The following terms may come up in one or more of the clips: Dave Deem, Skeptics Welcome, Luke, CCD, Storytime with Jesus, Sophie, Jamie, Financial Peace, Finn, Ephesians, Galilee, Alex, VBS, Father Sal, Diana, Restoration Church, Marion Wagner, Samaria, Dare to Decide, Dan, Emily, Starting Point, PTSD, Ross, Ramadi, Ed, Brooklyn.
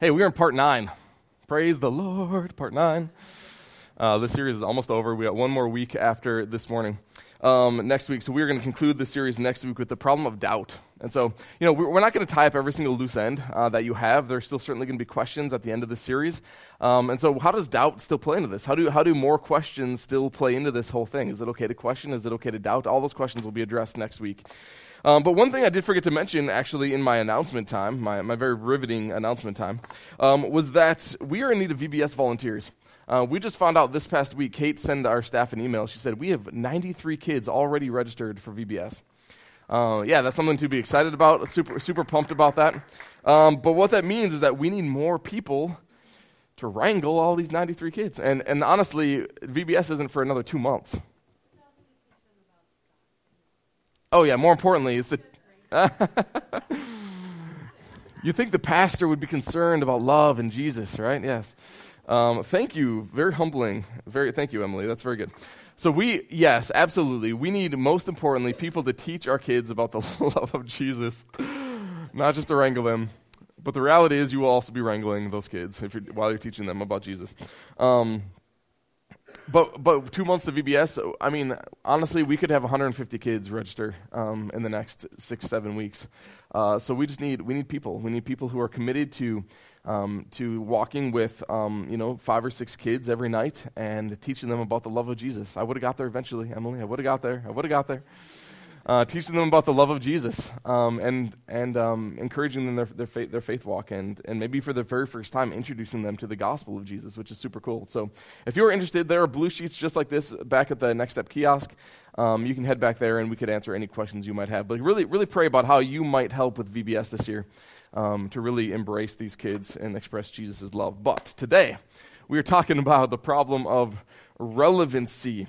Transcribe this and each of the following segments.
Hey, we're in part 9. Praise the Lord, part 9. This series is almost over. We got one more week after this morning. Next week, so we're going to conclude the series next week with the problem of doubt. And so, you know, we're not going to tie up every single loose end that you have. There's still certainly going to be questions at the end of the series. And so how does doubt still play into this? How do more questions still play into this whole thing? Is it okay to question? Is it okay to doubt? All those questions will be addressed next week. But one thing I did forget to mention, actually, in my announcement time, my very riveting announcement time, was that we are in need of VBS volunteers. We just found out this past week, Kate sent our staff an email. She said, we have 93 kids already registered for VBS. Yeah, that's something to be excited about. Super, super pumped about that. But what that means is that we need more people to wrangle all these 93 kids. And honestly, VBS isn't for another 2 months. Oh, yeah, more importantly, it's the... You think the pastor would be concerned about love and Jesus, right? Yes. Thank you. Very humbling. Thank you, Emily. That's very good. So yes, absolutely. We need, most importantly, people to teach our kids about the love of Jesus, not just to wrangle them. But the reality is you will also be wrangling those kids while you're teaching them about Jesus. But 2 months of VBS, I mean, honestly, we could have 150 kids register in the next 6-7 weeks. So we need people. We need people who are committed to walking with, 5 or 6 kids every night and teaching them about the love of Jesus. I would have got there eventually, Emily. I would have got there. Teaching them about the love of Jesus and encouraging them their faith walk and maybe for the very first time introducing them to the gospel of Jesus, which is super cool. So if you're interested, there are blue sheets just like this back at the Next Step kiosk. You can head back there and we could answer any questions you might have. But really, really pray about how you might help with VBS this year to really embrace these kids and express Jesus' love. But today, we are talking about the problem of relevancy.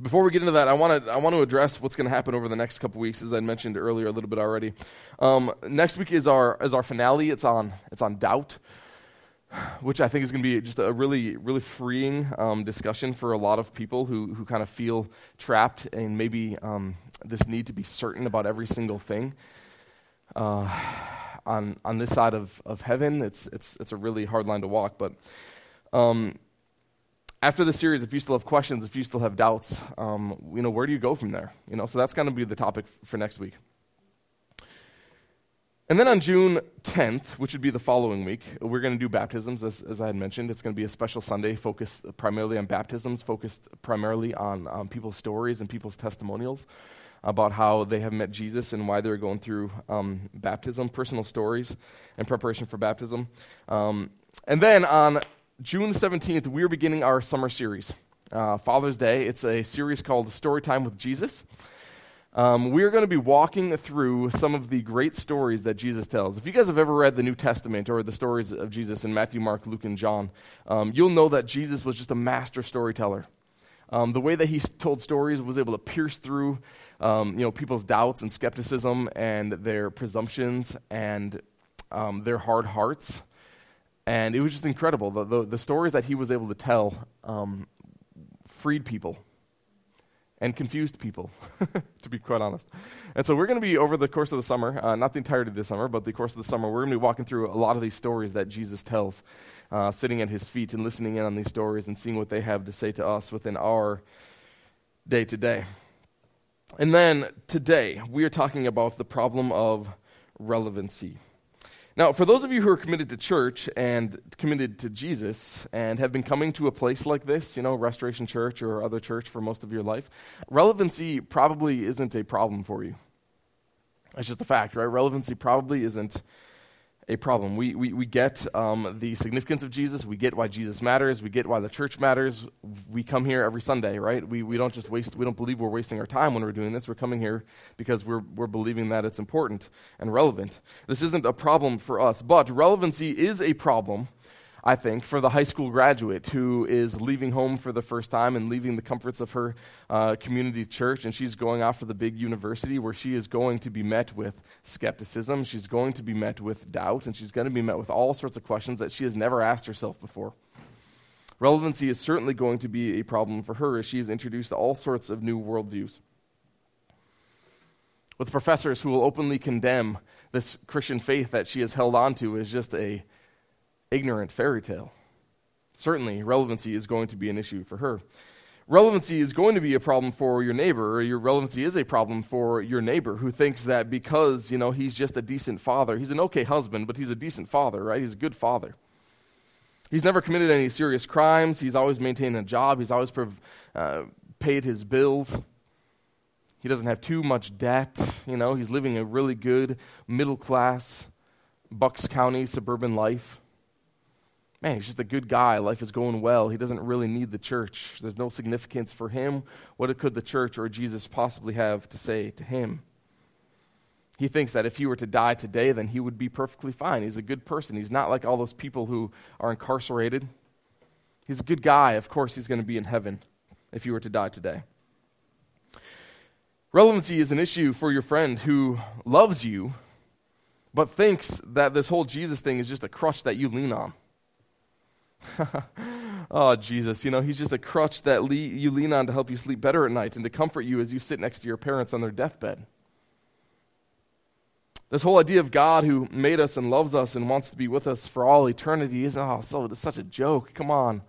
Before we get into that, I want to address what's going to happen over the next couple weeks, as I mentioned earlier a little bit already. Next week is our finale. It's on doubt, which I think is going to be just a really, really freeing discussion for a lot of people who kind of feel trapped and maybe this need to be certain about every single thing. On this side of heaven, it's a really hard line to walk, but. After the series, if you still have questions, if you still have doubts, where do you go from there? So that's going to be the topic for next week. And then on June 10th, which would be the following week, we're going to do baptisms, as I had mentioned. It's going to be a special Sunday focused primarily on baptisms, focused primarily on people's stories and people's testimonials about how they have met Jesus and why they're going through baptism, personal stories in preparation for baptism. And then on June 17th, we're beginning our summer series, Father's Day. It's a series called Storytime with Jesus. We're going to be walking through some of the great stories that Jesus tells. If you guys have ever read the New Testament or the stories of Jesus in Matthew, Mark, Luke, and John, you'll know that Jesus was just a master storyteller. The way that he told stories was able to pierce through people's doubts and skepticism and their presumptions and their hard hearts. And it was just incredible. The stories that he was able to tell freed people and confused people, to be quite honest. And so we're going to be, over the course of the summer, not the entirety of the summer, but the course of the summer, we're going to be walking through a lot of these stories that Jesus tells, sitting at his feet and listening in on these stories and seeing what they have to say to us within our day-to-day. And then today, we are talking about the problem of relevancy. Now, for those of you who are committed to church and committed to Jesus and have been coming to a place like this, Restoration Church or other church for most of your life, relevancy probably isn't a problem for you. That's just a fact, right? Relevancy probably isn't a problem. We get the significance of Jesus. We get why Jesus matters. We get why the church matters. We come here every Sunday, right? We don't just waste. We don't believe we're wasting our time when we're doing this. We're coming here because we're believing that it's important and relevant. This isn't a problem for us, but relevancy is a problem, I think, for the high school graduate who is leaving home for the first time and leaving the comforts of her community church, and she's going off to the big university where she is going to be met with skepticism, she's going to be met with doubt, and she's going to be met with all sorts of questions that she has never asked herself before. Relevancy is certainly going to be a problem for her as she is introduced to all sorts of new worldviews. With professors who will openly condemn this Christian faith that she has held on to as just a ignorant fairy tale. Certainly, relevancy is going to be an issue for her. Relevancy is going to be a problem for your neighbor, or your relevancy is a problem for your neighbor who thinks that because, he's just a decent father, he's an okay husband, but he's a decent father, right? He's a good father. He's never committed any serious crimes. He's always maintained a job. He's always paid his bills. He doesn't have too much debt. He's living a really good middle-class Bucks County suburban life. Man, he's just a good guy. Life is going well. He doesn't really need the church. There's no significance for him. What could the church or Jesus possibly have to say to him? He thinks that if he were to die today, then he would be perfectly fine. He's a good person. He's not like all those people who are incarcerated. He's a good guy. Of course, he's going to be in heaven if he were to die today. Relevancy is an issue for your friend who loves you, but thinks that this whole Jesus thing is just a crutch that you lean on. Oh, Jesus, he's just a crutch that you lean on to help you sleep better at night and to comfort you as you sit next to your parents on their deathbed. This whole idea of God who made us and loves us and wants to be with us for all eternity is it's such a joke. Come on.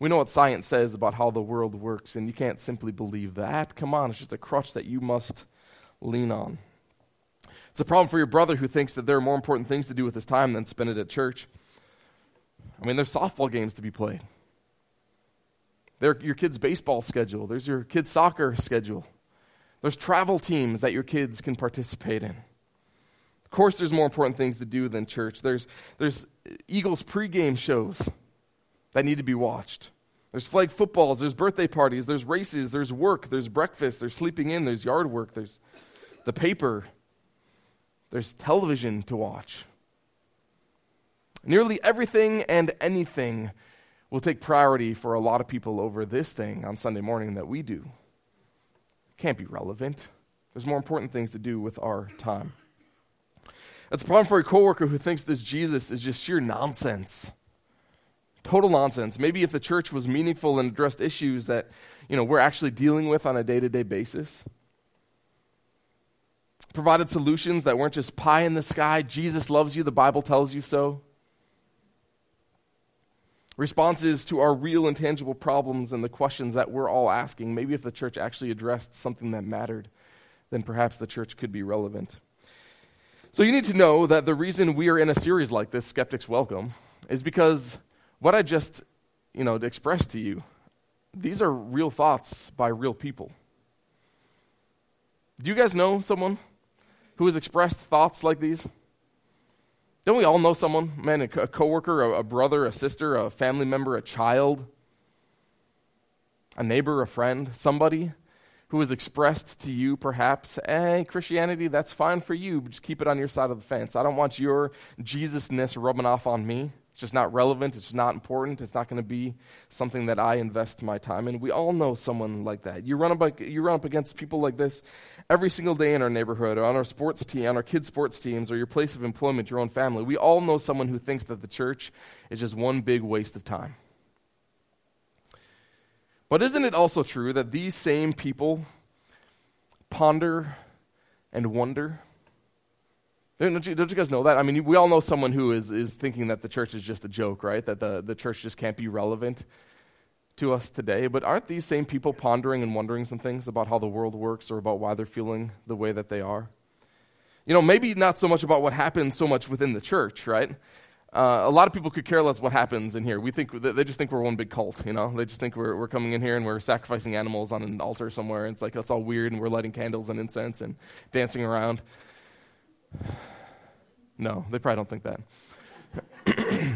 We know what science says about how the world works, and you can't simply believe that. Come on, it's just a crutch that you must lean on. It's a problem for your brother who thinks that there are more important things to do with his time than spend it at church. There's softball games to be played. There's your kid's baseball schedule. There's your kid's soccer schedule. There's travel teams that your kids can participate in. Of course, there's more important things to do than church. There's Eagles pregame shows that need to be watched. There's flag footballs. There's birthday parties. There's races. There's work. There's breakfast. There's sleeping in. There's yard work. There's the paper. There's television to watch. Nearly everything and anything will take priority for a lot of people over this thing on Sunday morning that we do. Can't be relevant. There's more important things to do with our time. That's a problem for a coworker who thinks this Jesus is just sheer nonsense. Total nonsense. Maybe if the church was meaningful and addressed issues that, we're actually dealing with on a day-to-day basis. Provided solutions that weren't just pie in the sky. Jesus loves you. The Bible tells you so. Responses to our real and tangible problems and the questions that we're all asking. Maybe if the church actually addressed something that mattered, then perhaps the church could be relevant. So you need to know that the reason we are in a series like this, Skeptics Welcome, is because what I just, expressed to you, these are real thoughts by real people. Do you guys know someone who has expressed thoughts like these? Don't we all know someone, man, a coworker, a brother, a sister, a family member, a child, a neighbor, a friend, somebody who has expressed to you perhaps, hey, Christianity, that's fine for you, but just keep it on your side of the fence. I don't want your Jesus-ness rubbing off on me. It's just not relevant. It's just not important. It's not going to be something that I invest my time in. We all know someone like that. You run up against people like this every single day in our neighborhood, or on our sports team, on our kids' sports teams, or your place of employment, your own family. We all know someone who thinks that the church is just one big waste of time. But isn't it also true that these same people ponder and wonder? Don't you guys know that? We all know someone who is thinking that the church is just a joke, right? That the church just can't be relevant to us today. But aren't these same people pondering and wondering some things about how the world works or about why they're feeling the way that they are? Maybe not so much about what happens so much within the church, right? A lot of people could care less what happens in here. They just think we're one big cult, They just think we're coming in here and we're sacrificing animals on an altar somewhere. And it's like, that's all weird, and we're lighting candles and incense and dancing around. No, they probably don't think that.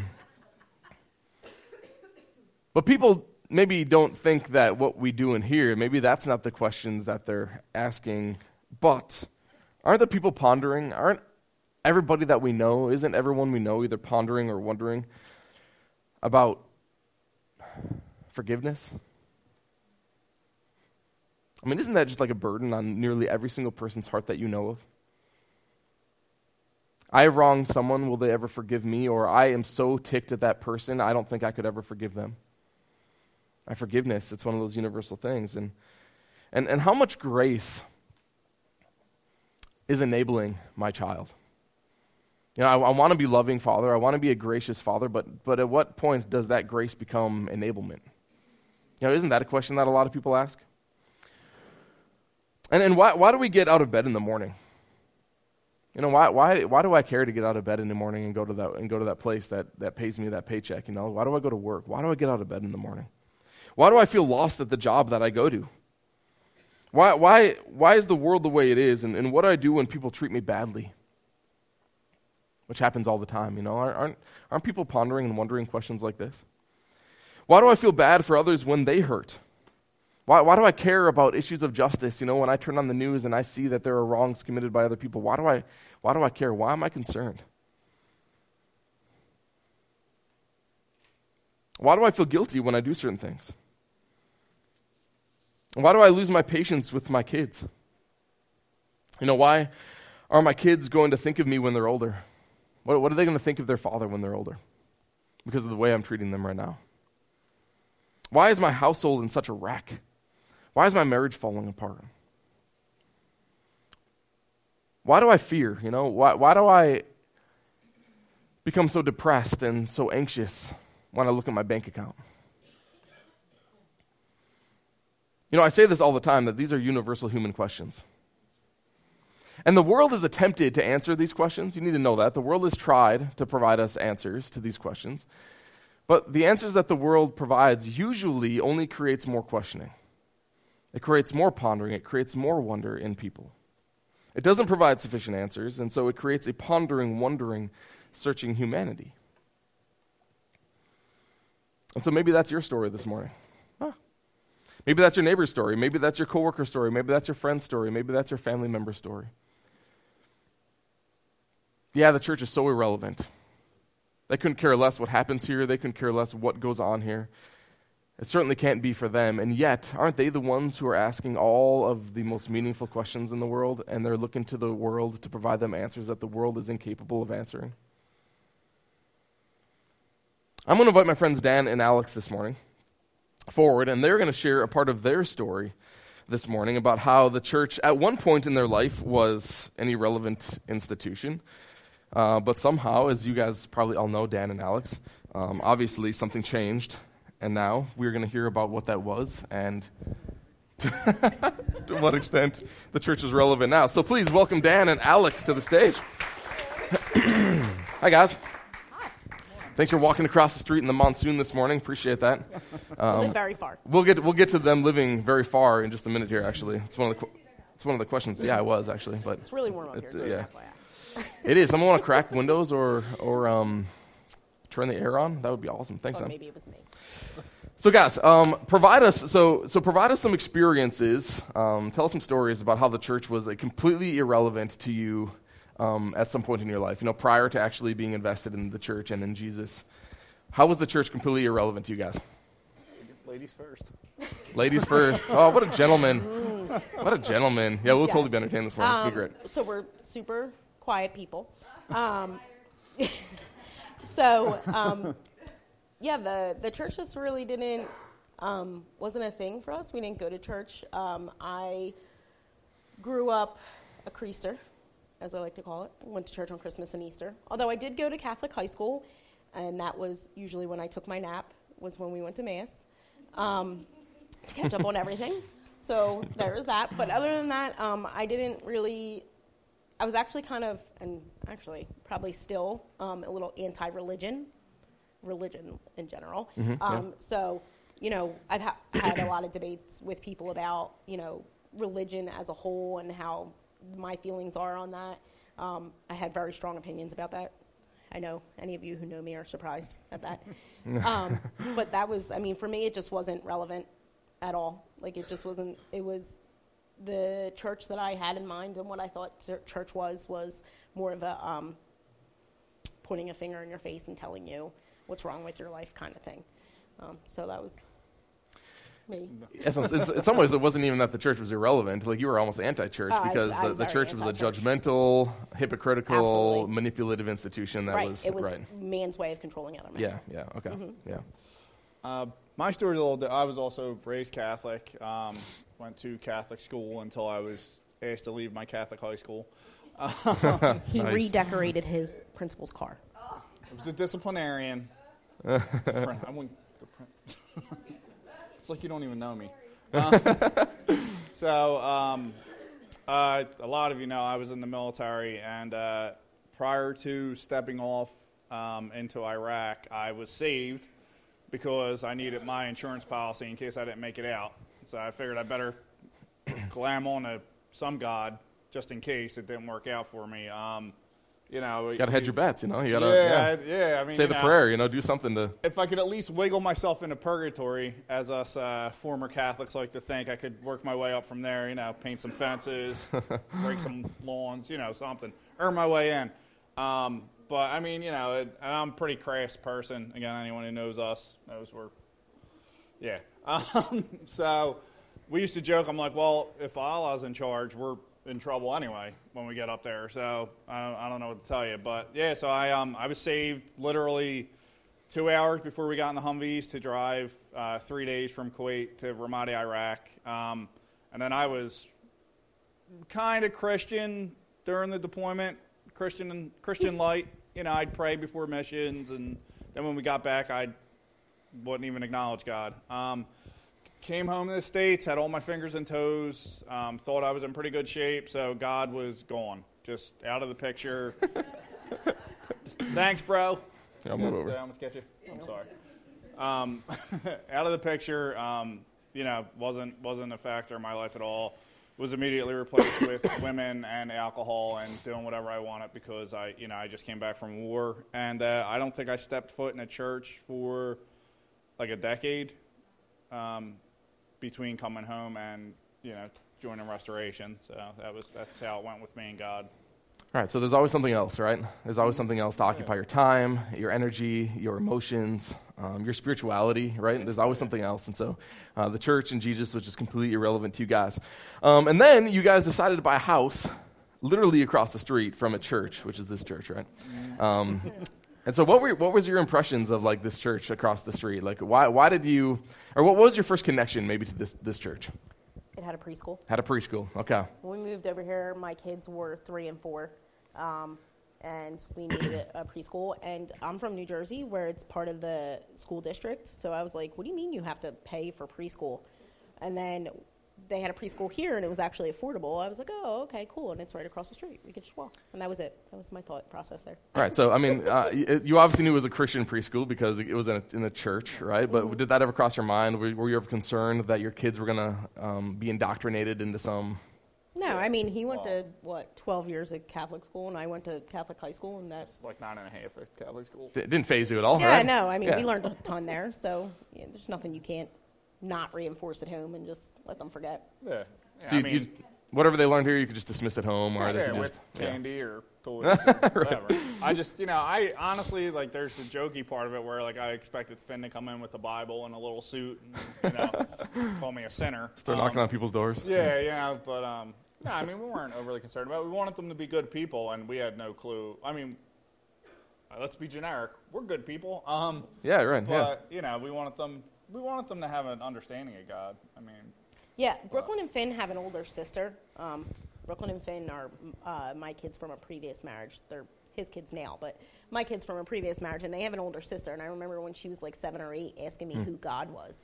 But people maybe don't think that what we do in here, maybe that's not the questions that they're asking. But aren't the people pondering? Aren't everybody that we know, isn't everyone we know either pondering or wondering about forgiveness? Isn't that just like a burden on nearly every single person's heart that you know of? I wronged someone, will they ever forgive me? Or I am so ticked at that person, I don't think I could ever forgive them. Forgiveness, it's one of those universal things. And how much grace is enabling my child? You know, I want to be a loving father. I want to be a gracious father, but at what point does that grace become enablement? You know, isn't that a question that a lot of people ask? And why do we get out of bed in the morning? You know, why do I care to get out of bed in the morning and go to that place that pays me that paycheck? You know, why do I go to work? Why do I get out of bed in the morning? Why do I feel lost at the job that I go to? Why is the world the way it is? And what do I do when people treat me badly? Which happens all the time, you know. Aren't people pondering and wondering questions like this? Why do I feel bad for others when they hurt? Why do I care about issues of justice? You know, when I turn on the news and I see that there are wrongs committed by other people, why do I care? Why am I concerned? Why do I feel guilty when I do certain things? Why do I lose my patience with my kids? You know, why are my kids going to think of me when they're older? What are they going to think of their father when they're older? Because of the way I'm treating them right now. Why is my household in such a wreck? Why is my marriage falling apart? Why do I fear? You know, why do I become so depressed and so anxious when I look at my bank account? You know, I say this all the time, that these are universal human questions. And the world is attempted to answer these questions. You need to know that. The world has tried to provide us answers to these questions. But the answers that the world provides usually only creates more questioning. It creates more pondering. It creates more wonder in people. It doesn't provide sufficient answers, and so it creates a pondering, wondering, searching humanity. And so maybe that's your story this morning. Huh. Maybe that's your neighbor's story. Maybe that's your coworker's story. Maybe that's your friend's story. Maybe that's your family member's story. Yeah, the church is so irrelevant. They couldn't care less what happens here. They couldn't care less what goes on here. It certainly can't be for them. And yet, aren't they the ones who are asking all of the most meaningful questions in the world, and they're looking to the world to provide them answers that the world is incapable of answering? I'm going to invite my friends Dan and Alex this morning forward, and they're going to share a part of their story this morning about how the church at one point in their life was an irrelevant institution. But somehow, as you guys probably all know, Dan and Alex, obviously something changed, and now we're going to hear about what that was and to what extent the church is relevant now. So please welcome Dan and Alex to the stage. Hi, guys. Hi. Thanks for walking across the street in the monsoon this morning. Appreciate that. Living very far. We'll get to them living very far in just a minute here. Actually, it's one of the questions. Yeah, I was actually, but it's really warm up here. Yeah. It is. Someone want to crack windows or turn the air on? That would be awesome. Thanks, Sam. Maybe it was me. So, guys, provide us some experiences. Tell us some stories about how the church was completely irrelevant to you at some point in your life. You know, prior to actually being invested in the church and in Jesus, how was the church completely irrelevant to you guys? Ladies first. Ladies first. Oh, what a gentleman! What a gentleman! Yeah, we'll totally be entertained this morning. It's gonna be great. So we're super quiet people. The church just really wasn't a thing for us. We didn't go to church. I grew up a creaster, as I like to call it. I went to church on Christmas and Easter. Although I did go to Catholic high school, and that was usually when I took my nap, was when we went to Mass, to catch up on everything. So there was that. But other than that, I was actually probably still a little anti-religion, religion in general. Mm-hmm, yeah. So, you know, I've had a lot of debates with people about, you know, religion as a whole and how my feelings are on that. I had very strong opinions about that. I know any of you who know me are surprised at that. But that was, I mean, for me, it just wasn't relevant at all. Like, it just wasn't, it was... The church that I had in mind and what I thought church was more of a pointing a finger in your face and telling you what's wrong with your life kind of thing. So that was me. In some ways, it wasn't even that the church was irrelevant. Like, you were almost anti-church because the church was a judgmental, hypocritical, absolutely, manipulative institution that right. It was man's way of controlling other men. Yeah, okay, mm-hmm. Yeah. My story is a little different. I was also raised Catholic, went to Catholic school until I was asked to leave my Catholic high school. He redecorated his principal's car. It was a disciplinarian. I went to print. It's like you don't even know me. So a lot of you know I was in the military, and prior to stepping off into Iraq, I was saved because I needed my insurance policy in case I didn't make it out. So I figured I better clam on to some God just in case it didn't work out for me. You know, you gotta hedge your bets. You know, you gotta I mean, say the prayer. You know, do something to. If I could at least wiggle myself into purgatory, as us former Catholics like to think, I could work my way up from there. You know, paint some fences, break some lawns. You know, something, earn my way in. But I mean, you know, and I'm a pretty crass person. Again, anyone who knows us knows we're, yeah. So we used to joke. I'm like, well, if Allah's in charge, we're in trouble anyway when we get up there, so I don't know what to tell you, but yeah, so I was saved literally 2 hours before we got in the Humvees to drive 3 days from Kuwait to Ramadi, Iraq, and then I was kind of Christian during the deployment, Christian light, you know, I'd pray before missions, and then when we got back, I wouldn't even acknowledge God. Came home to the States, had all my fingers and toes, thought I was in pretty good shape, so God was gone, just out of the picture. Thanks, bro. Yeah, I'll move over. I almost catch you. I'm sorry. Out of the picture, you know, wasn't a factor in my life at all. Was immediately replaced with women and alcohol and doing whatever I wanted because I just came back from war, and I don't think I stepped foot in a church for like a decade. Between coming home and, you know, joining Restoration. So that's how it went with me and God. All right, so there's always something else, right? There's always something else to occupy your time, your energy, your emotions, your spirituality, right? There's always something else. And so the church and Jesus was just completely irrelevant to you guys. And then you guys decided to buy a house literally across the street from a church, which is this church, right? And so what was your impressions of like this church across the street? Like why did you, or what was your first connection maybe to this church? It had a preschool. Okay. When we moved over here, my kids were 3 and 4, and we needed a preschool. And I'm from New Jersey, where it's part of the school district. So I was like, what do you mean you have to pay for preschool? And then they had a preschool here, and it was actually affordable. I was like, oh, okay, cool, and it's right across the street. We could just walk. And that was it. That was my thought process there. All right, so, I mean, you obviously knew it was a Christian preschool because it was in a church, right? But did that ever cross your mind? Were you ever concerned that your kids were going to be indoctrinated into some? No, I mean, he went to, 12 years at Catholic school, and I went to Catholic high school, and that's... It's like 9.5 at Catholic school. Didn't phase you at all, right? Yeah, no, I mean, we learned a ton there, so there's nothing you can't not reinforce at home and just let them forget. Yeah. So I mean, whatever they learned here, you could just dismiss at home, or they could just with candy or toys or whatever. I just, I honestly, like, there's the jokey part of it where, like, I expected Finn to come in with the Bible and a little suit and, call me a sinner. Start knocking on people's doors. But, no, I mean, we weren't overly concerned about it. We wanted them to be good people, and we had no clue. I mean, let's be generic. We're good people. But, we wanted them... We wanted them to have an understanding of God. I mean, Brooklyn and Finn have an older sister. Brooklyn and Finn are my kids from a previous marriage. They're his kids now, but my kids from a previous marriage, and they have an older sister. And I remember when she was like 7 or 8, asking me who God was,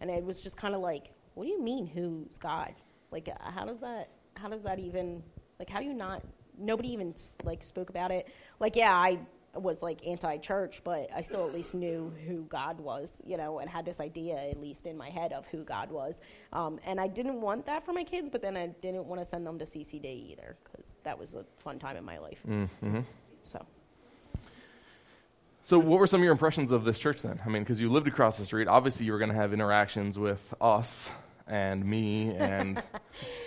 and it was just kind of like, "What do you mean, who's God? Like, how does that even like? How do you not? Nobody even like spoke about it. Like, I was like anti-church, but I still at least knew who God was, and had this idea at least in my head of who God was. And I didn't want that for my kids, but then I didn't want to send them to CCD either because that was a fun time in my life. Mm-hmm. So what were some of your impressions of this church then? I mean, because you lived across the street, obviously you were going to have interactions with us and me and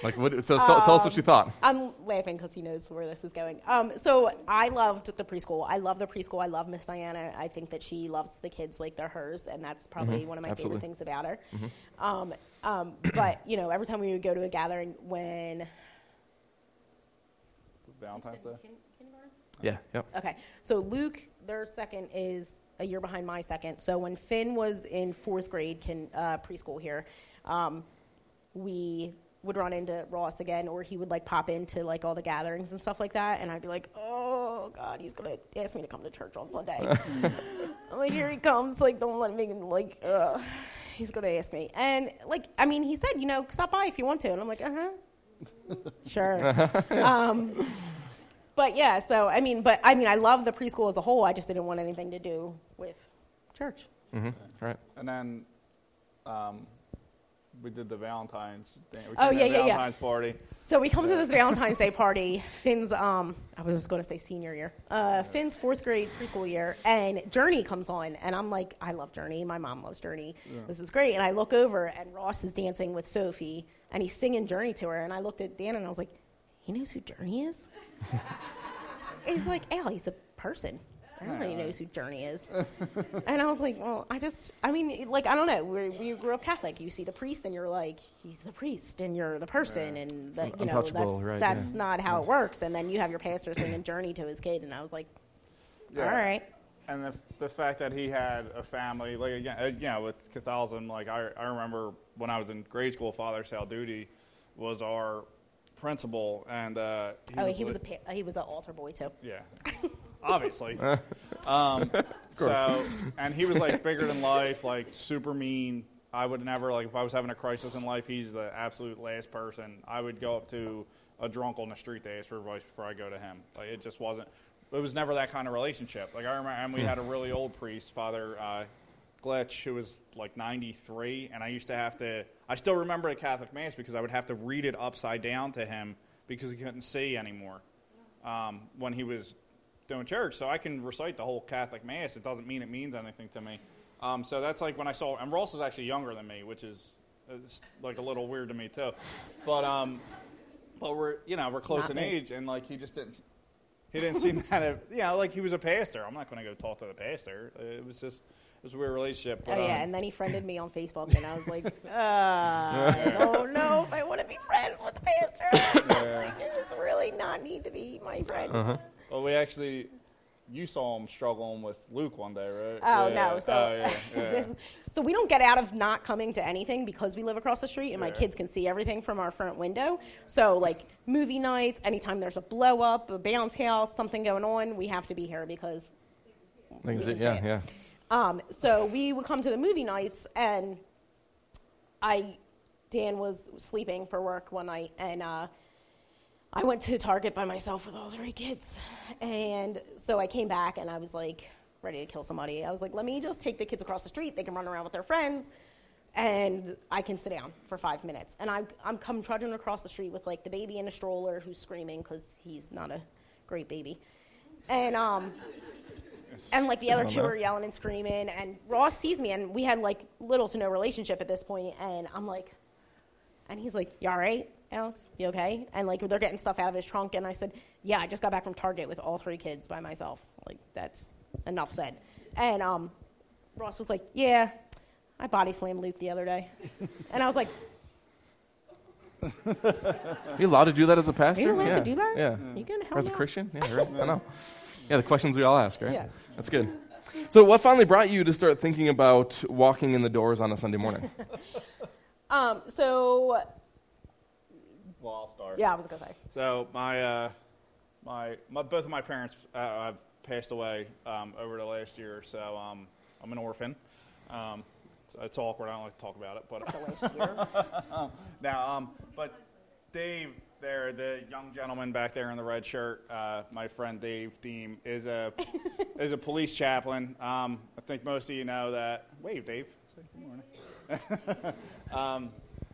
like what? So tell us what you thought. I'm laughing because he knows where this is going. So I loved the preschool. I love the preschool. I love Miss Diana. I think that she loves the kids like they're hers, and that's probably one of my favorite things about her. But every time we would go to a gathering when Valentine's Day. Yeah. Yep. Okay. So Luke, their second is a year behind my second. So when Finn was in 4th grade, preschool here. We would run into Ross again, or he would, like, pop into, like, all the gatherings and stuff like that, and I'd be like, oh, God, he's going to ask me to come to church on Sunday. I'm like, here he comes, like, don't let me, like, ugh. He's going to ask me. And, like, I mean, he said, you know, stop by if you want to. And I'm like, sure. But, yeah, so, I mean, I love the preschool as a whole. I just didn't want anything to do with church. Mm-hmm. Right. And then we did the Valentine's thing. We came to the Valentine's party. So we come to this Valentine's Day party. Finn's, I was going to say senior year. Finn's fourth grade preschool year. And Journey comes on. And I'm like, I love Journey. My mom loves Journey. Yeah. This is great. And I look over, and Ross is dancing with Sophie. And he's singing Journey to her. And I looked at Dan, and I was like, he knows who Journey is? He's like, oh, he's a person. Everybody knows who Journey is. And I was like, well, I don't know. We grew up Catholic. You see the priest, and you're like, he's the priest, and you're the person. Yeah. And, you know, that's not how it works. And then you have your pastor singing Journey to his kid, and I was like, all right. And the fact that he had a family, like, again, you know, with Catholicism, like, I remember when I was in grade school, Father Sal Duty was our principal. And he was an altar boy, too. Yeah. Obviously. So, and he was, like, bigger than life, like, super mean. I would never, like, if I was having a crisis in life, he's the absolute last person. I would go up to a drunk on the street to ask for advice before I go to him. Like, it just wasn't, it was never that kind of relationship. Like, I remember, and we had a really old priest, Father Glitch, who was, like, 93, and I used to have to, I still remember the Catholic Mass because I would have to read it upside down to him because he couldn't see anymore when he was doing church, so I can recite the whole Catholic Mass. It doesn't mean it means anything to me. So that's like when I saw, and Ross is actually younger than me, which is like a little weird to me too. But we're close in age, and like he didn't seem that, like he was a pastor. I'm not going to go talk to the pastor. It was a weird relationship. But, and then he friended me on Facebook, and I was like, I don't know if I want to be friends with the pastor. Like, does this really not need to be my friend? Uh-huh. Well, you saw him struggling with Luke one day, right? Oh, yeah. No. So, so we don't get out of not coming to anything because we live across the street, and my kids can see everything from our front window. So, like, movie nights, anytime there's a blow-up, a bounce house, something going on, we have to be here because we can see it. So we would come to the movie nights, and Dan was sleeping for work one night, and I went to Target by myself with all three kids. And so I came back, and I was, like, ready to kill somebody. I was like, let me just take the kids across the street. They can run around with their friends, and I can sit down for 5 minutes. And I'm come trudging across the street with, like, the baby in a stroller who's screaming because he's not a great baby. And, and like, the other two are yelling and screaming. And Ross sees me, and we had, like, little to no relationship at this point. And I'm like, and he's like, you all right? Alex, you okay? And, like, they're getting stuff out of his trunk. And I said, yeah, I just got back from Target with all three kids by myself. Like, that's enough said. And Ross was like, yeah, I body slammed Luke the other day. And I was like. You allowed to do that as a pastor? You're allowed to do that? Yeah. You can help as a Christian? Yeah, right. I know. Yeah, the questions we all ask, right? Yeah. That's good. So what finally brought you to start thinking about walking in the doors on a Sunday morning? Well, I'll start. Yeah, I was going to say. So my both of my parents have passed away over the last year, so I'm an orphan. So it's awkward. I don't like to talk about it, but now, but Dave, there, the young gentleman back there in the red shirt, my friend Dave Deem is a police chaplain. I think most of you know that. Wave, Dave. Say good morning.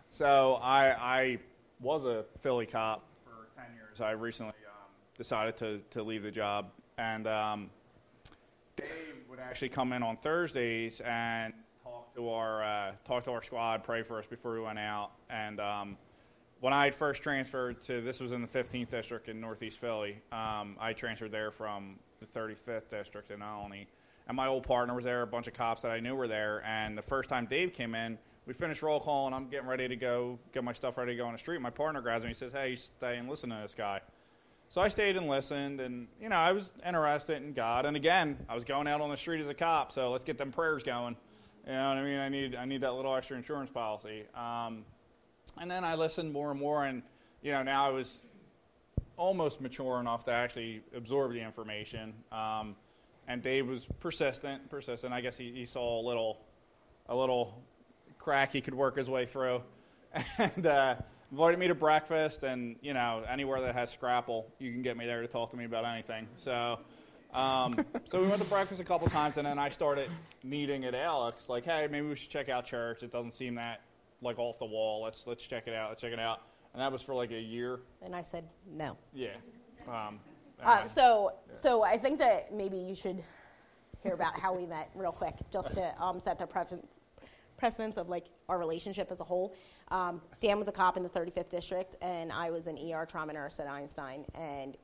So I was a Philly cop for 10 years. I recently decided to leave the job. And Dave would actually come in on Thursdays and talk to our squad, pray for us before we went out. And when I had first transferred this was in the 15th district in Northeast Philly. I transferred there from the 35th district in Alany. And my old partner was there, a bunch of cops that I knew were there. And the first time Dave came in, we finished roll call, and I'm getting ready to go, get my stuff ready to go on the street. My partner grabs me. He says, hey, you stay and listen to this guy. So I stayed and listened, and, you know, I was interested in God. And, again, I was going out on the street as a cop, so let's get them prayers going. You know what I mean? I need that little extra insurance policy. And then I listened more and more, and now I was almost mature enough to actually absorb the information. And Dave was persistent. I guess he saw a little crack he could work his way through, and invited me to breakfast. And anywhere that has Scrapple, you can get me there to talk to me about anything. So, so we went to breakfast a couple times, and then I started needing at Alex, like, hey, maybe we should check out church. It doesn't seem that like off the wall. Let's check it out. And that was for like a year. And I said no. Yeah. So I think that maybe you should hear about how we met real quick, just to set the precedence of like our relationship as a whole. Dan was a cop in the 35th district, and I was an ER trauma nurse at Einstein, and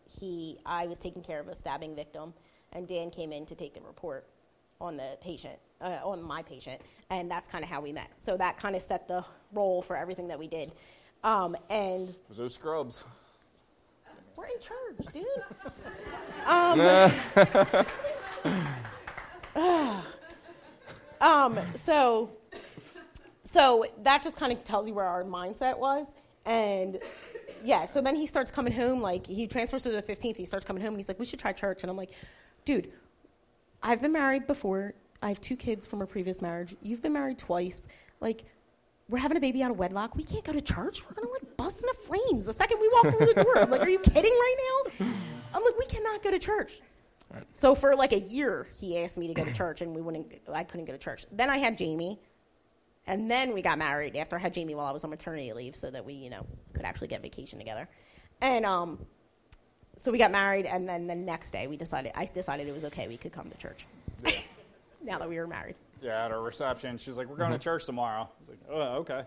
I was taking care of a stabbing victim, and Dan came in to take the report on the patient, on my patient, and that's kind of how we met. So that kind of set the role for everything that we did. And those scrubs. We're in church, dude. So that just kind of tells you where our mindset was. And yeah, so then he starts coming home. Like, he transfers to the 15th. He starts coming home, and he's like, we should try church. And I'm like, dude, I've been married before. I have 2 kids from a previous marriage. You've been married twice. Like, we're having a baby out of wedlock. We can't go to church. We're going to, like, bust into flames the second we walk through the door. I'm like, are you kidding right now? I'm like, we cannot go to church. Right. So for, like, a year, he asked me to go to church, and I couldn't go to church. Then I had Jamie, and then we got married after I had Jamie while I was on maternity leave, so that we, could actually get vacation together. And so we got married, and then the next day I decided it was okay, we could come to church. Yeah. Now that we were married. Yeah, at our reception, she's like, we're going to church tomorrow. I was like, oh, okay.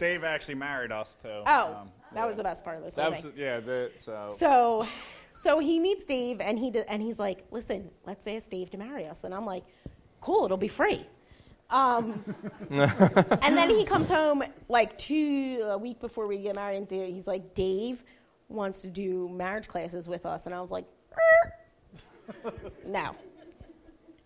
Dave actually married us, too. Oh, that was the best part of this whole thing. Yeah, So he meets Dave, and he's like, listen, let's ask Dave to marry us. And I'm like, cool, it'll be free. And then he comes home, like, a week before we get married, and he's like, Dave wants to do marriage classes with us. And I was like, no.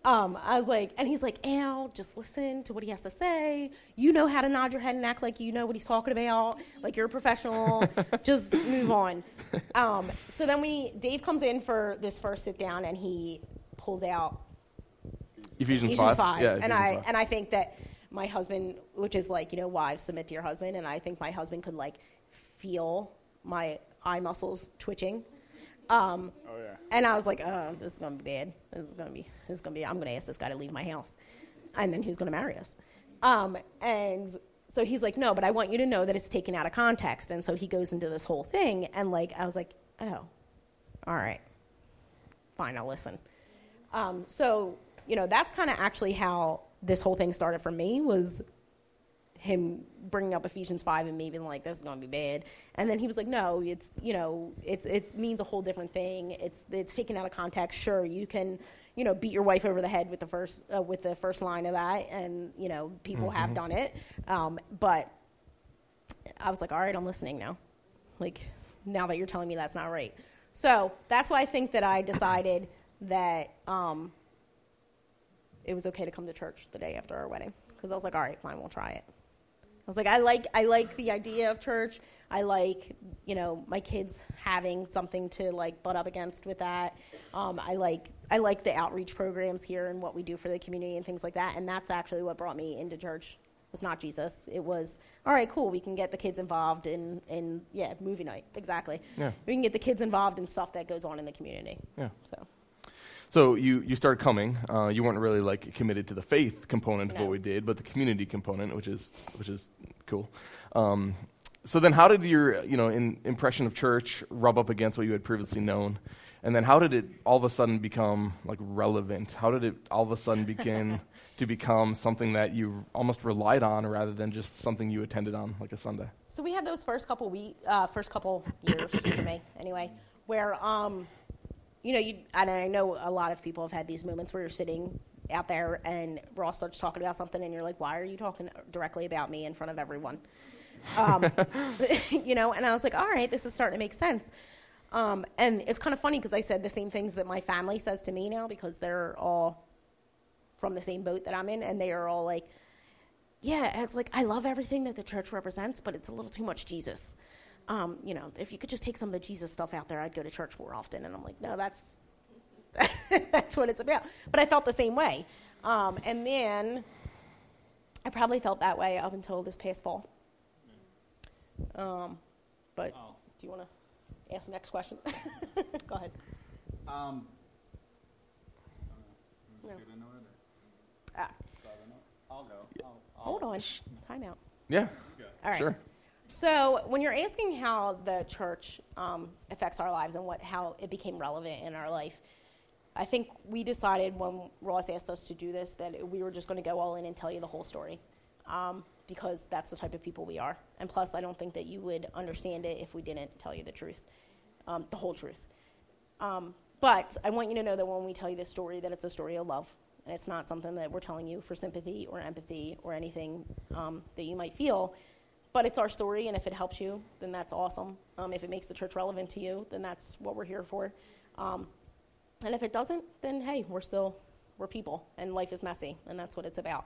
I was like, and he's like, Al, just listen to what he has to say. You know how to nod your head and act like you know what he's talking about. Like, you're a professional. Just move on. So then Dave comes in for this first sit down, and he pulls out Ephesians 5. Yeah, and I think that my husband, which is like, wives, submit to your husband. And I think my husband could, like, feel my eye muscles twitching. And I was like, this is going to be bad. I'm going to ask this guy to leave my house, and then who's going to marry us? And so he's like, no, but I want you to know that it's taken out of context. And so he goes into this whole thing, and, like, I was like, oh, all right, fine, I'll listen. So that's kind of actually how this whole thing started for me, was him bringing up Ephesians 5 and me being like, this is going to be bad. And then he was like, no, it's, it means a whole different thing. It's taken out of context. Sure, you can, beat your wife over the head with the first line of that. And, people have done it. But I was like, all right, I'm listening now. Like, now that you're telling me that's not right. So that's why I think that I decided that it was okay to come to church the day after our wedding. Because I was like, all right, fine, we'll try it. I was like, I like the idea of church. I like, my kids having something to, like, butt up against with that. I like the outreach programs here and what we do for the community and things like that. And that's actually what brought me into church. It was not Jesus. It was, all right, cool, we can get the kids involved in movie night. Exactly. Yeah. We can get the kids involved in stuff that goes on in the community. Yeah. So you started coming. You weren't really, like, committed to the faith component of what we did, but the community component, which is cool. So then, how did your impression of church rub up against what you had previously known? And then, how did it all of a sudden become, like, relevant? How did it all of a sudden begin to become something that you almost relied on rather than just something you attended on, like a Sunday? So we had those first couple years for me, anyway, where. And I know a lot of people have had these moments where you're sitting out there and Ross starts talking about something and you're like, why are you talking directly about me in front of everyone? And I was like, all right, this is starting to make sense. And it's kind of funny because I said the same things that my family says to me now, because they're all from the same boat that I'm in, and they are all like, yeah, it's like I love everything that the church represents, but it's a little too much Jesus. You know, if you could just take some of the Jesus stuff out there, I'd go to church more often. And I'm like, no, that's what it's about. But I felt the same way. And then I probably felt that way up until this past fall. But do you want to ask the next question? Go ahead. I don't know. No. I'll go. Hold on. Time out. Yeah. All right. Sure. So when you're asking how the church affects our lives and how it became relevant in our life, I think we decided when Ross asked us to do this that we were just going to go all in and tell you the whole story because that's the type of people we are. And plus, I don't think that you would understand it if we didn't tell you the truth, the whole truth. But I want you to know that when we tell you this story, that it's a story of love. And it's not something that we're telling you for sympathy or empathy or anything that you might feel. But it's our story, and if it helps you, then that's awesome. If it makes the church relevant to you, then that's what we're here for. And if it doesn't, then hey, we're people, and life is messy, and that's what it's about.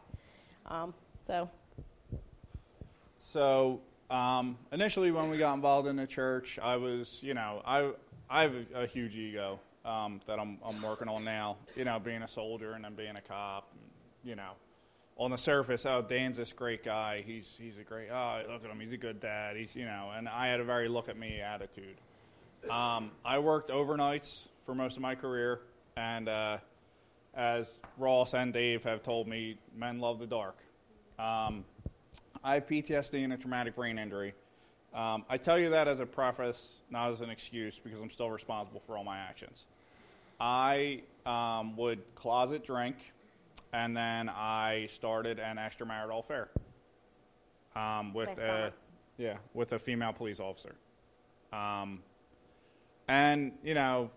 So initially when we got involved in the church, I was, you know, I have a huge ego. That I'm working on now, you know, being a soldier and then being a cop, and, you know, on the surface, oh, Dan's this great guy. He's a great, oh, look at him. He's a good dad. He's, you know, and I had a very look at me attitude. I worked overnights for most of my career. And, as Ross and Dave have told me, men love the dark. I have PTSD and a traumatic brain injury. I tell you that as a preface, not as an excuse, because I'm still responsible for all my actions. I would closet drink, and then I started an extramarital affair with a female police officer. And, you know,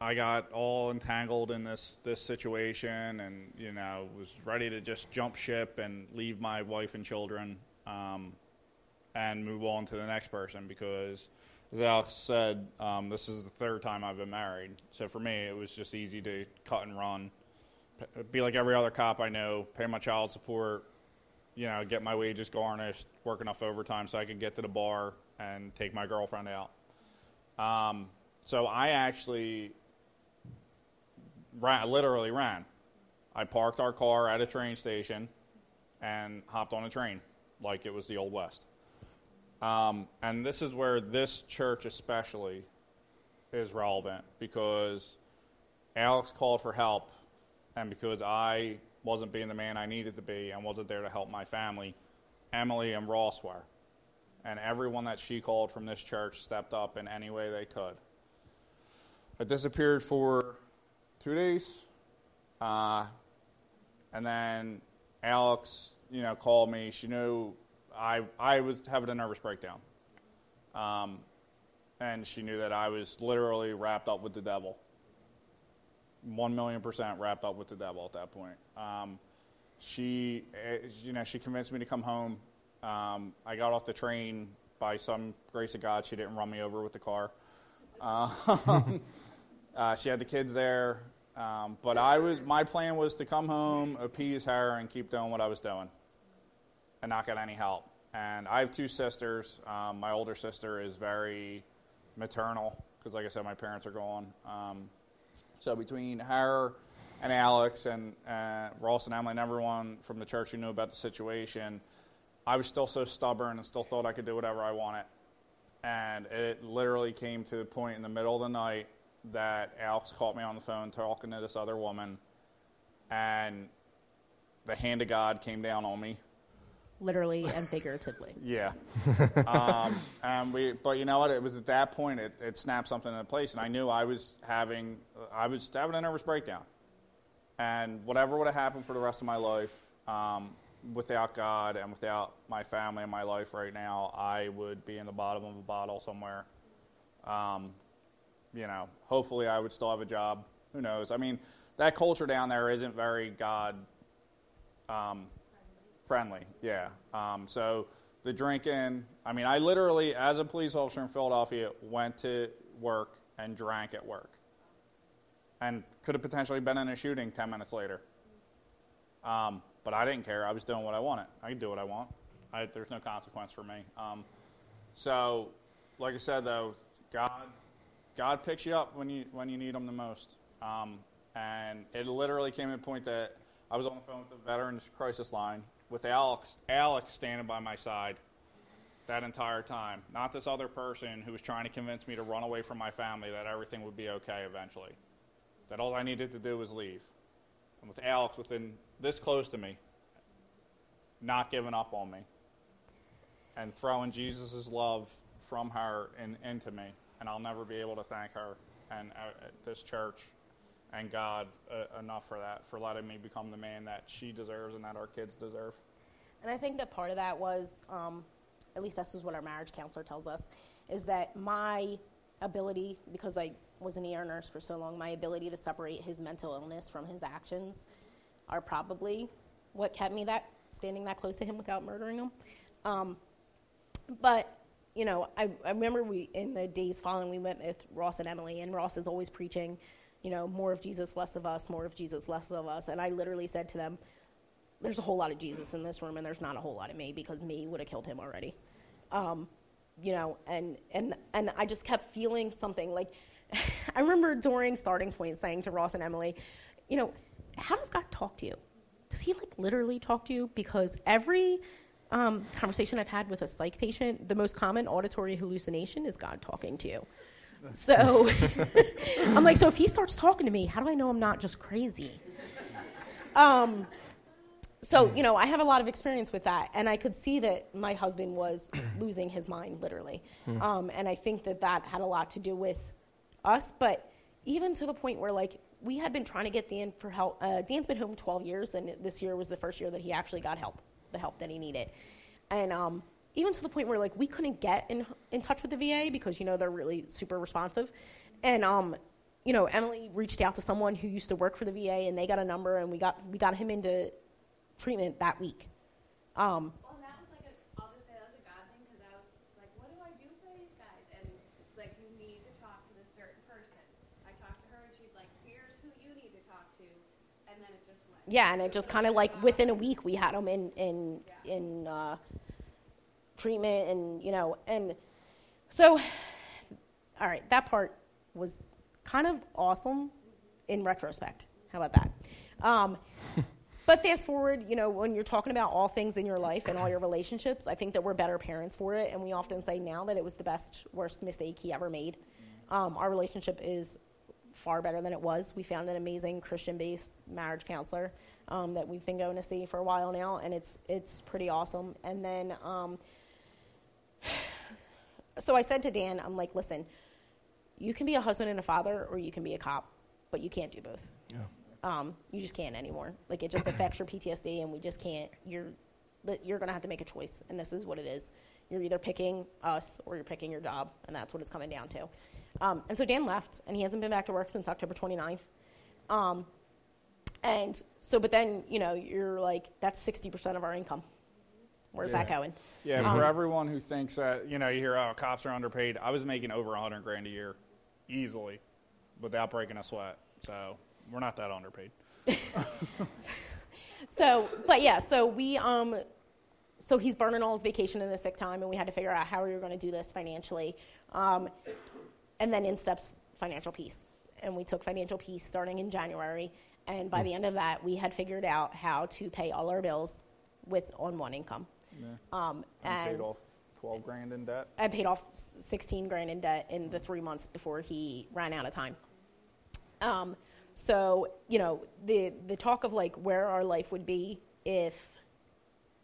I got all entangled in this situation and, you know, was ready to just jump ship and leave my wife and children and move on to the next person because, as Alex said, this is the third time I've been married. So for me, it was just easy to cut and run, be like every other cop I know, pay my child support, you know, get my wages garnished, work enough overtime so I could get to the bar and take my girlfriend out. So I actually literally ran. I parked our car at a train station and hopped on a train like it was the Old West. And this is where this church especially is relevant because Alex called for help and because I wasn't being the man I needed to be and wasn't there to help my family, Emily and Ross were. And everyone that she called from this church stepped up in any way they could. I disappeared for 2 days. And then Alex, you know, called me. She knew I was having a nervous breakdown, and she knew that I was literally wrapped up with the devil, 1,000,000% wrapped up with the devil at that point. She convinced me to come home. I got off the train by some grace of God. She didn't run me over with the car. She had the kids there, but my plan was to come home, appease her, and keep doing what I was doing. And not got any help. And I have two sisters. My older sister is very maternal because, like I said, my parents are gone. So between her and Alex and Ross and Emily and everyone from the church who knew about the situation, I was still so stubborn and still thought I could do whatever I wanted. And it literally came to the point in the middle of the night that Alex caught me on the phone talking to this other woman, and the hand of God came down on me. Literally and figuratively. Yeah. But you know what? It was at that point it snapped something into place, and I knew I was having a nervous breakdown. And whatever would have happened for the rest of my life, without God and without my family in my life right now, I would be in the bottom of a bottle somewhere. You know, hopefully I would still have a job. Who knows? I mean, that culture down there isn't very God friendly, yeah. So the drinking, I mean, I literally, as a police officer in Philadelphia, went to work and drank at work. And could have potentially been in a shooting 10 minutes later. But I didn't care. I was doing what I wanted. I can do what I want. There's no consequence for me. So, like I said, though, God picks you up when you need him the most. And it literally came to a point that I was on the phone with the Veterans Crisis Line with Alex standing by my side that entire time. Not this other person who was trying to convince me to run away from my family, that everything would be okay eventually. That all I needed to do was leave. And with Alex within this close to me, not giving up on me, and throwing Jesus' love from her into me. And I'll never be able to thank her and this church and God enough for that, for letting me become the man that she deserves and that our kids deserve. And I think that part of that was, at least this is what our marriage counselor tells us, is that my ability, because I was an ER nurse for so long, my ability to separate his mental illness from his actions are probably what kept me standing that close to him without murdering him. But, you know, I remember in the days following, we went with Ross and Emily, and Ross is always preaching, you know, more of Jesus, less of us, more of Jesus, less of us. And I literally said to them, there's a whole lot of Jesus in this room, and there's not a whole lot of me, because me would have killed him already. You know, and I just kept feeling something. Like, I remember during Starting Point saying to Ross and Emily, you know, how does God talk to you? Does he, like, literally talk to you? Because every conversation I've had with a psych patient, the most common auditory hallucination is God talking to you. So I'm like, so if he starts talking to me, how do I know I'm not just crazy? So, you know, I have a lot of experience with that. And I could see that my husband was losing his mind, literally. And I think that had a lot to do with us. But even to the point where, like, we had been trying to get Dan for help. Dan's been home 12 years, and this year was the first year that he actually got the help that he needed. And even to the point where, like, we couldn't get in touch with the VA because, you know, they're really super responsive. And, you know, Emily reached out to someone who used to work for the VA, and they got a number, and we got him into treatment that week. Well, and that was like I'll just say that was a God thing, because I was like, what do I do for these guys? And it's like, you need to talk to this certain person. I talked to her, and she's like, here's who you need to talk to. And then it just went. Yeah, and it just kind of like within a week we had him in treatment, and, you know, and so, all right, that part was kind of awesome in retrospect. How about that? But fast forward, you know, when you're talking about all things in your life and all your relationships, I think that we're better parents for it, and we often say now that it was the worst mistake he ever made. Our relationship is far better than it was. We found an amazing Christian-based marriage counselor that we've been going to see for a while now, and it's pretty awesome. And then, so I said to Dan, I'm like, listen, you can be a husband and a father, or you can be a cop, but you can't do both. Yeah. You just can't anymore. Like, it just affects your PTSD, and we just can't. You're going to have to make a choice, and this is what it is. You're either picking us or you're picking your job, and that's what it's coming down to. And so Dan left, and he hasn't been back to work since October 29th. And so, but then, you know, you're like, that's 60% of our income. Where's that going? Yeah, for everyone who thinks that, you know, you hear, oh, cops are underpaid. I was making over $100,000 a year easily without breaking a sweat, so... We're not that underpaid. So, but yeah, so we, so he's burning all his vacation and his sick time, and we had to figure out how we were going to do this financially. And then in steps Financial Peace. And we took Financial Peace starting in January. And by the end of that, we had figured out how to pay all our bills on one income. Yeah. And paid off $12,000 in debt. I paid off $16,000 in debt in the 3 months before he ran out of time. So, you know, the talk of, like, where our life would be if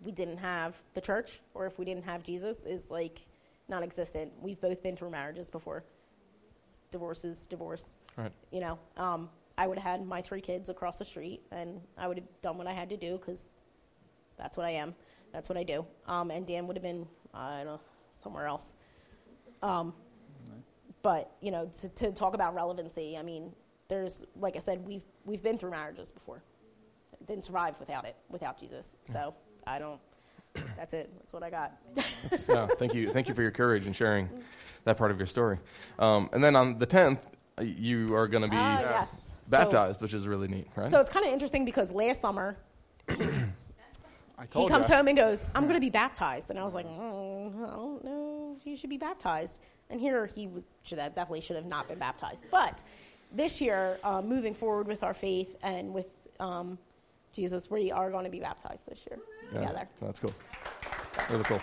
we didn't have the church or if we didn't have Jesus is, like, non-existent. We've both been through marriages before. Divorce. Right. You know, I would have had my 3 kids across the street, and I would have done what I had to do because that's what I am. That's what I do. And Dan would have been, I don't know, somewhere else. But, you know, to talk about relevancy, I mean... There's, like I said, we've been through marriages before. Didn't survive without Jesus. So I don't. That's it. That's what I got. Thank you for your courage in sharing that part of your story. And then on the 10th, you are going to be baptized, which is really neat, right? So it's kind of interesting because last summer He comes home and goes, I'm going to be baptized. And I was like, I don't know if you should be baptized. And here he was definitely should have not been baptized. But this year, moving forward with our faith and with Jesus, we are going to be baptized this year together. That's cool. Really cool.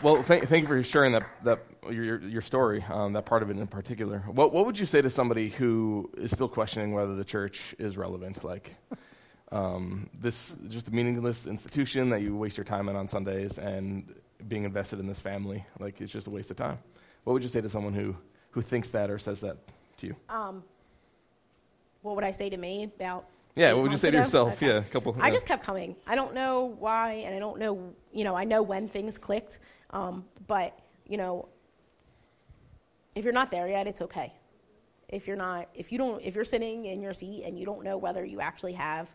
Well, thank you for sharing that your story, that part of it in particular. What would you say to somebody who is still questioning whether the church is relevant? Like, this just a meaningless institution that you waste your time in on Sundays, and being invested in this family, like, it's just a waste of time. What would you say to someone who thinks that or says that to you? What would I say to me about? Yeah, what would you say to yourself? Okay. Yeah, a couple. I just kept coming. I don't know why, and I don't know. I know when things clicked, but if you're not there yet, it's okay. If you're sitting in your seat and you don't know whether you actually have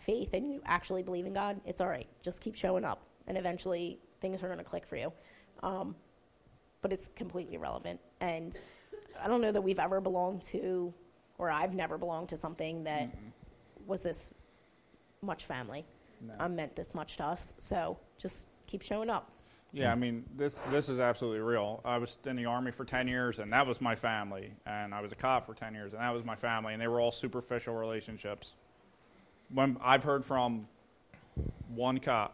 faith and you actually believe in God, it's all right. Just keep showing up, and eventually things are going to click for you. But it's completely irrelevant, and I don't know that we've ever belonged to, or I've never belonged to something that was this much family. No. Meant this much to us, so just keep showing up. Yeah, I mean, this is absolutely real. I was in the Army for 10 years, and that was my family. And I was a cop for 10 years, and that was my family. And they were all superficial relationships. When I've heard from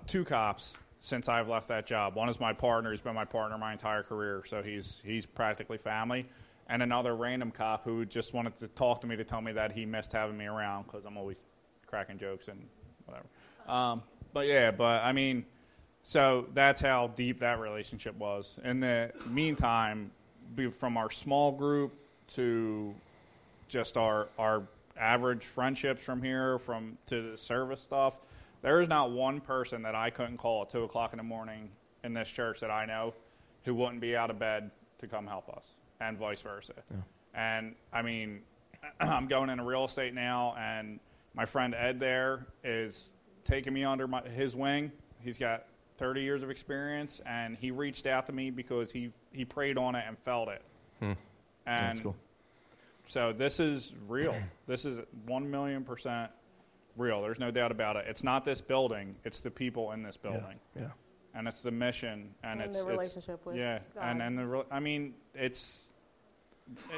two cops since I've left that job. One is my partner. He's been my partner my entire career, so he's practically family. And another random cop who just wanted to talk to me to tell me that he missed having me around because I'm always cracking jokes and whatever. I mean, so that's how deep that relationship was. In the meantime, from our small group to just our average friendships from here, to the service stuff, there is not one person that I couldn't call at 2 o'clock in the morning in this church that I know who wouldn't be out of bed to come help us, and vice versa. Yeah. And, I mean, I'm going into real estate now, and my friend Ed there is taking me under his wing. He's got 30 years of experience, and he reached out to me because he prayed on it and felt it. And that's cool. So this is real. This is 1,000,000% real. There's no doubt about it. It's not this building. It's the people in this building. Yeah. And it's the mission. And it's the relationship with God. And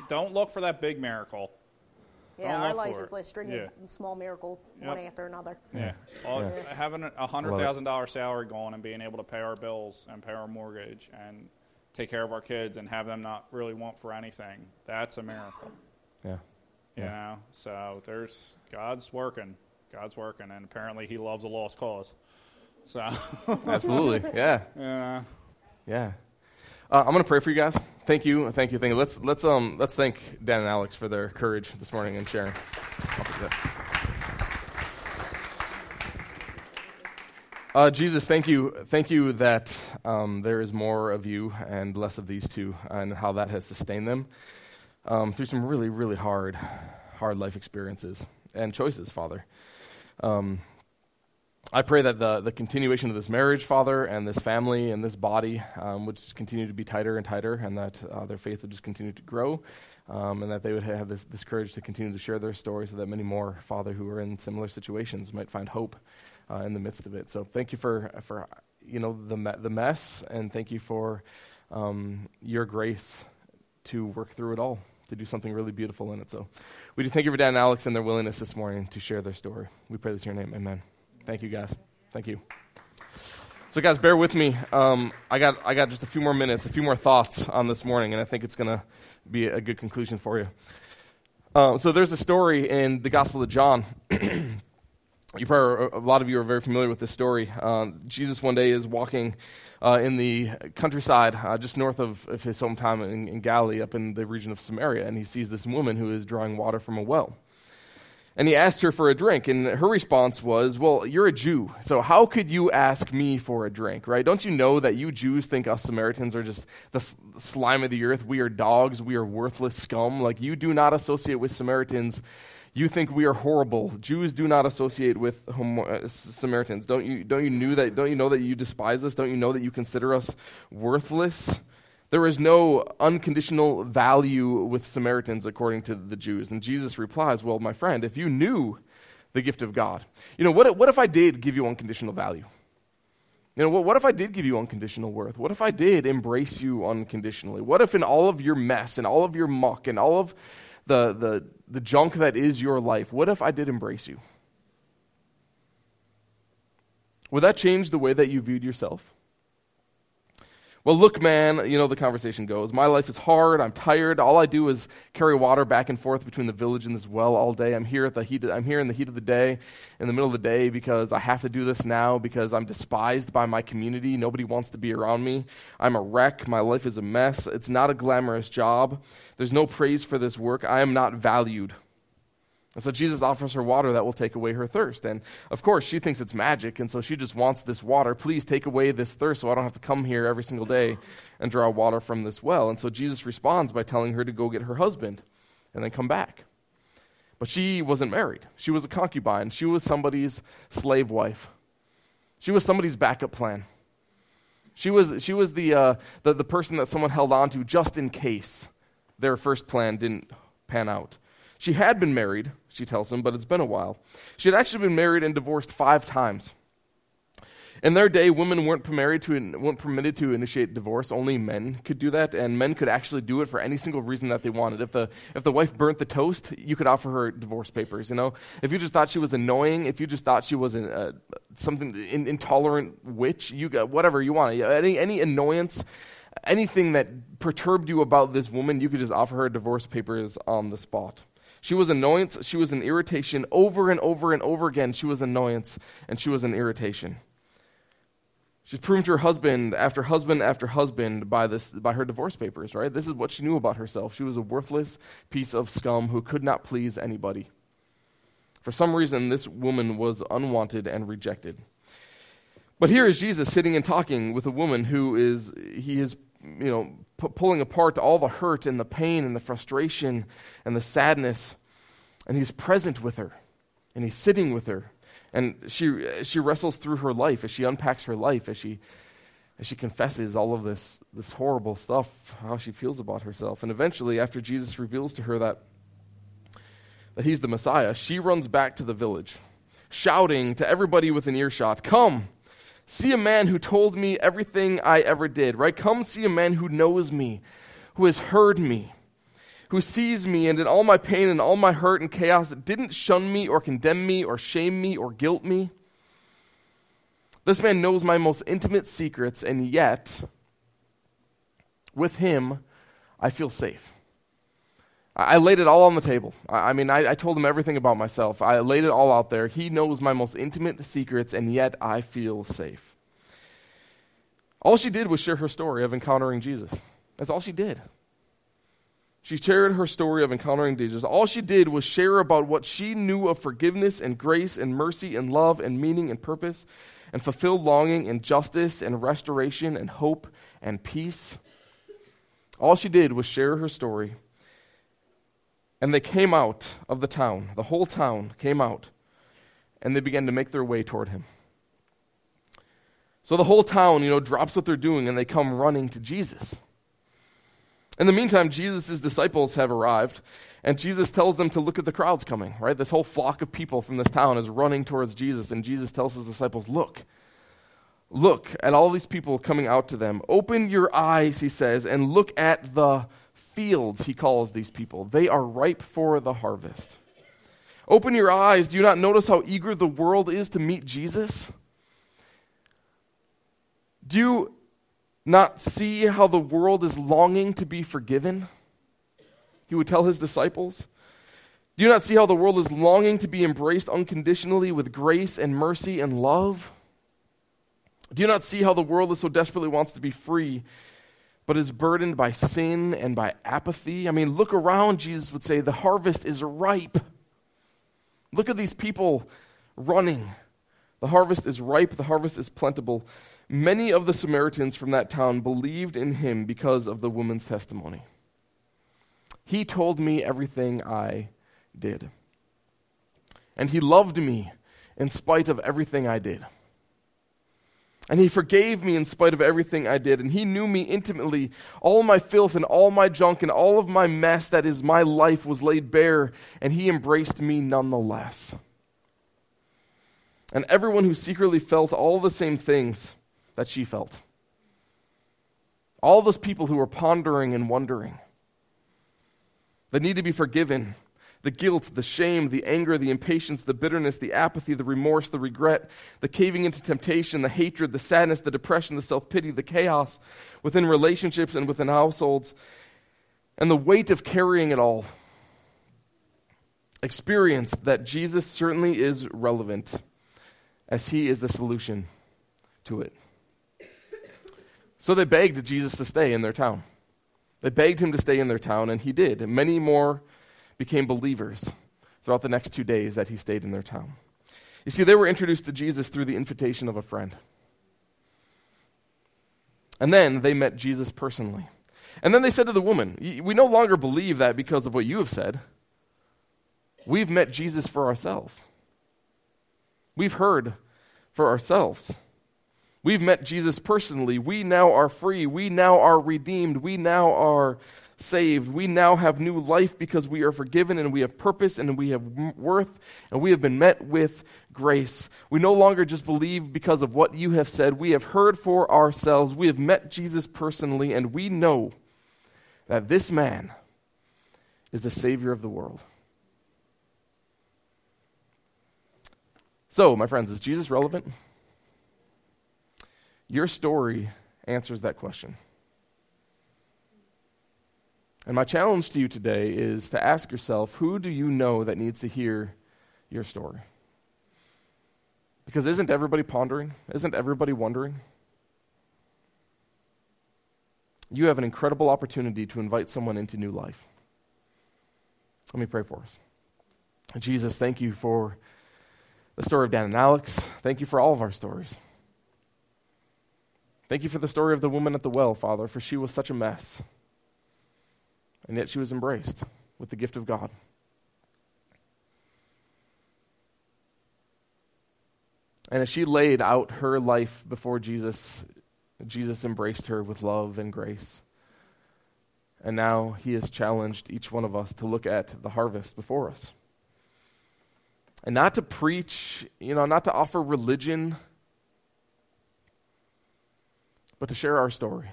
don't look for that big miracle. Yeah, our life is like stringing small miracles one after another. Yeah. Having a $100,000 salary going and being able to pay our bills and pay our mortgage and take care of our kids and have them not really want for anything, that's a miracle. Yeah. You know? So there's God's working. God's working, and apparently he loves a lost cause. So absolutely. Yeah. Yeah. Yeah. I'm going to pray for you guys. Thank you. Let's thank Dan and Alex for their courage this morning and sharing. Jesus, thank you that there is more of you and less of these two, and how that has sustained them through some really, really hard life experiences and choices, Father. I pray that the continuation of this marriage, Father, and this family and this body would just continue to be tighter and tighter, and that their faith would just continue to grow, and that they would have this courage to continue to share their story, so that many more, Father, who are in similar situations might find hope in the midst of it. So thank you for the mess, and thank you for your grace to work through it all, to do something really beautiful in it. So we do thank you for Dan and Alex and their willingness this morning to share their story. We pray this in your name. Amen. Thank you, guys. Thank you. So, guys, bear with me. I got just a few more minutes, a few more thoughts on this morning, and I think it's going to be a good conclusion for you. So there's a story in the Gospel of John. A lot of you are very familiar with this story. Jesus one day is walking in the countryside, just north of his hometown in Galilee, up in the region of Samaria, and he sees this woman who is drawing water from a well. And he asked her for a drink, and her response was, well, you're a Jew, so how could you ask me for a drink, right? Don't you know that you Jews think us Samaritans are just the slime of the earth? We are dogs. We are worthless scum. Like, you do not associate with Samaritans. You think we are horrible. Jews do not associate with Samaritans. Don't you know that you despise us? Don't you know that you consider us worthless? There is no unconditional value with Samaritans according to the Jews. And Jesus replies, well, my friend, if you knew the gift of God. You know, what if I did give you unconditional value? You know, what if I did give you unconditional worth? What if I did embrace you unconditionally? What if in all of your mess and all of your muck and all of the junk that is your life, what if I did embrace you? Would that change the way that you viewed yourself? Well, look, man, you know, the conversation goes, my life is hard, I'm tired, all I do is carry water back and forth between the village and this well all day. I'm here in the heat of the day, in the middle of the day, because I have to do this now, because I'm despised by my community, nobody wants to be around me, I'm a wreck, my life is a mess, it's not a glamorous job, there's no praise for this work, I am not valued. And so Jesus offers her water that will take away her thirst. And of course, she thinks it's magic, and so she just wants this water. Please take away this thirst so I don't have to come here every single day and draw water from this well. And so Jesus responds by telling her to go get her husband and then come back. But she wasn't married. She was a concubine. She was somebody's slave wife. She was somebody's backup plan. She was the person that someone held on to just in case their first plan didn't pan out. She had been married, she tells him, but it's been a while. She had actually been married and divorced 5 times. In their day, women weren't permitted to initiate divorce. Only men could do that, and men could actually do it for any single reason that they wanted. If the wife burnt the toast, you could offer her divorce papers. You know, if you just thought she was annoying, if you just thought she was an intolerant witch, you got whatever you wanted. Any annoyance, anything that perturbed you about this woman, you could just offer her divorce papers on the spot. She was annoyance, she was an irritation, over and over and over again. She was annoyance, and she was an irritation. She's proved her husband after husband after husband by her divorce papers, right? This is what she knew about herself. She was a worthless piece of scum who could not please anybody. For some reason, this woman was unwanted and rejected. But here is Jesus sitting and talking with a woman who is, you know, pulling apart all the hurt and the pain and the frustration and the sadness, and he's present with her, and he's sitting with her, and she wrestles through her life as she unpacks her life, as she confesses all of this horrible stuff, how she feels about herself. And eventually, after Jesus reveals to her that he's the Messiah, she runs back to the village, shouting to everybody within earshot, "Come! See a man who told me everything I ever did," right? Come see a man who knows me, who has heard me, who sees me, and in all my pain and all my hurt and chaos, it didn't shun me or condemn me or shame me or guilt me. This man knows my most intimate secrets, and yet, with him, I feel safe. I laid it all on the table. I mean, I told him everything about myself. I laid it all out there. He knows my most intimate secrets, and yet I feel safe. All she did was share her story of encountering Jesus. That's all she did. She shared her story of encountering Jesus. All she did was share about what she knew of forgiveness and grace and mercy and love and meaning and purpose and fulfilled longing and justice and restoration and hope and peace. All she did was share her story. And they came out of the town. The whole town came out, and they began to make their way toward him. So the whole town, you know, drops what they're doing, and they come running to Jesus. In the meantime, Jesus' disciples have arrived, and Jesus tells them to look at the crowds coming, right? This whole flock of people from this town is running towards Jesus, and Jesus tells his disciples, look at all these people coming out to them. Open your eyes, he says, and look at the fields, he calls these people. They are ripe for the harvest. Open your eyes. Do you not notice how eager the world is to meet Jesus? Do you not see how the world is longing to be forgiven? He would tell his disciples. Do you not see how the world is longing to be embraced unconditionally with grace and mercy and love? Do you not see how the world is so desperately wants to be free, but is burdened by sin and by apathy? I mean, look around, Jesus would say, the harvest is ripe. Look at these people running. The harvest is ripe, the harvest is plentiful. Many of the Samaritans from that town believed in him because of the woman's testimony. He told me everything I did. And he loved me in spite of everything I did. And he forgave me in spite of everything I did. And he knew me intimately. All my filth and all my junk and all of my mess that is my life was laid bare. And he embraced me nonetheless. and everyone who secretly felt all the same things that she felt. All those people who were pondering and wondering, the need to be forgiven, the guilt, the shame, the anger, the impatience, the bitterness, the apathy, the remorse, the regret, the caving into temptation, the hatred, the sadness, the depression, the self-pity, the chaos within relationships and within households, and the weight of carrying it all. Experience that Jesus certainly is relevant, as he is the solution to it. So they begged Jesus to stay in their town. They begged him to stay in their town, and he did. And many more became believers throughout the next 2 days that he stayed in their town. You see, they were introduced to Jesus through the invitation of a friend. And then they met Jesus personally. And then they said to the woman, we no longer believe that because of what you have said. We've met Jesus for ourselves. We've heard for ourselves. We've met Jesus personally. We now are free. We now are redeemed. We now are saved. We now have new life because we are forgiven and we have purpose and we have worth and we have been met with grace. We no longer just believe because of what you have said. We have heard for ourselves. We have met Jesus personally, and we know that this man is the Savior of the world. So, my friends, is Jesus relevant? Your story answers that question. And my challenge to you today is to ask yourself, who do you know that needs to hear your story? Because isn't everybody pondering? Isn't everybody wondering? You have an incredible opportunity to invite someone into new life. Let me pray for us. Jesus, thank you for the story of Dan and Alex. Thank you for all of our stories. Thank you for the story of the woman at the well, Father, for she was such a mess. And yet she was embraced with the gift of God. And as she laid out her life before Jesus, Jesus embraced her with love and grace. And now he has challenged each one of us to look at the harvest before us. And not to preach, not to offer religion, but to share our story.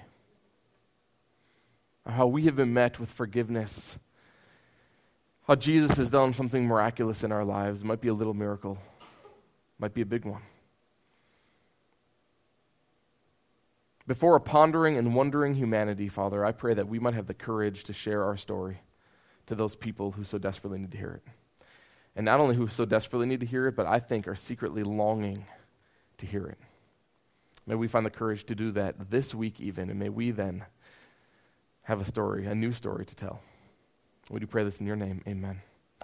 How we have been met with forgiveness. How Jesus has done something miraculous in our lives. It might be a little miracle. It might be a big one. Before a pondering and wondering humanity, Father, I pray that we might have the courage to share our story to those people who so desperately need to hear it. And not only who so desperately need to hear it, but I think are secretly longing to hear it. May we find the courage to do that this week even, and may we then have a story, a new story to tell. We do pray this in your name. Amen.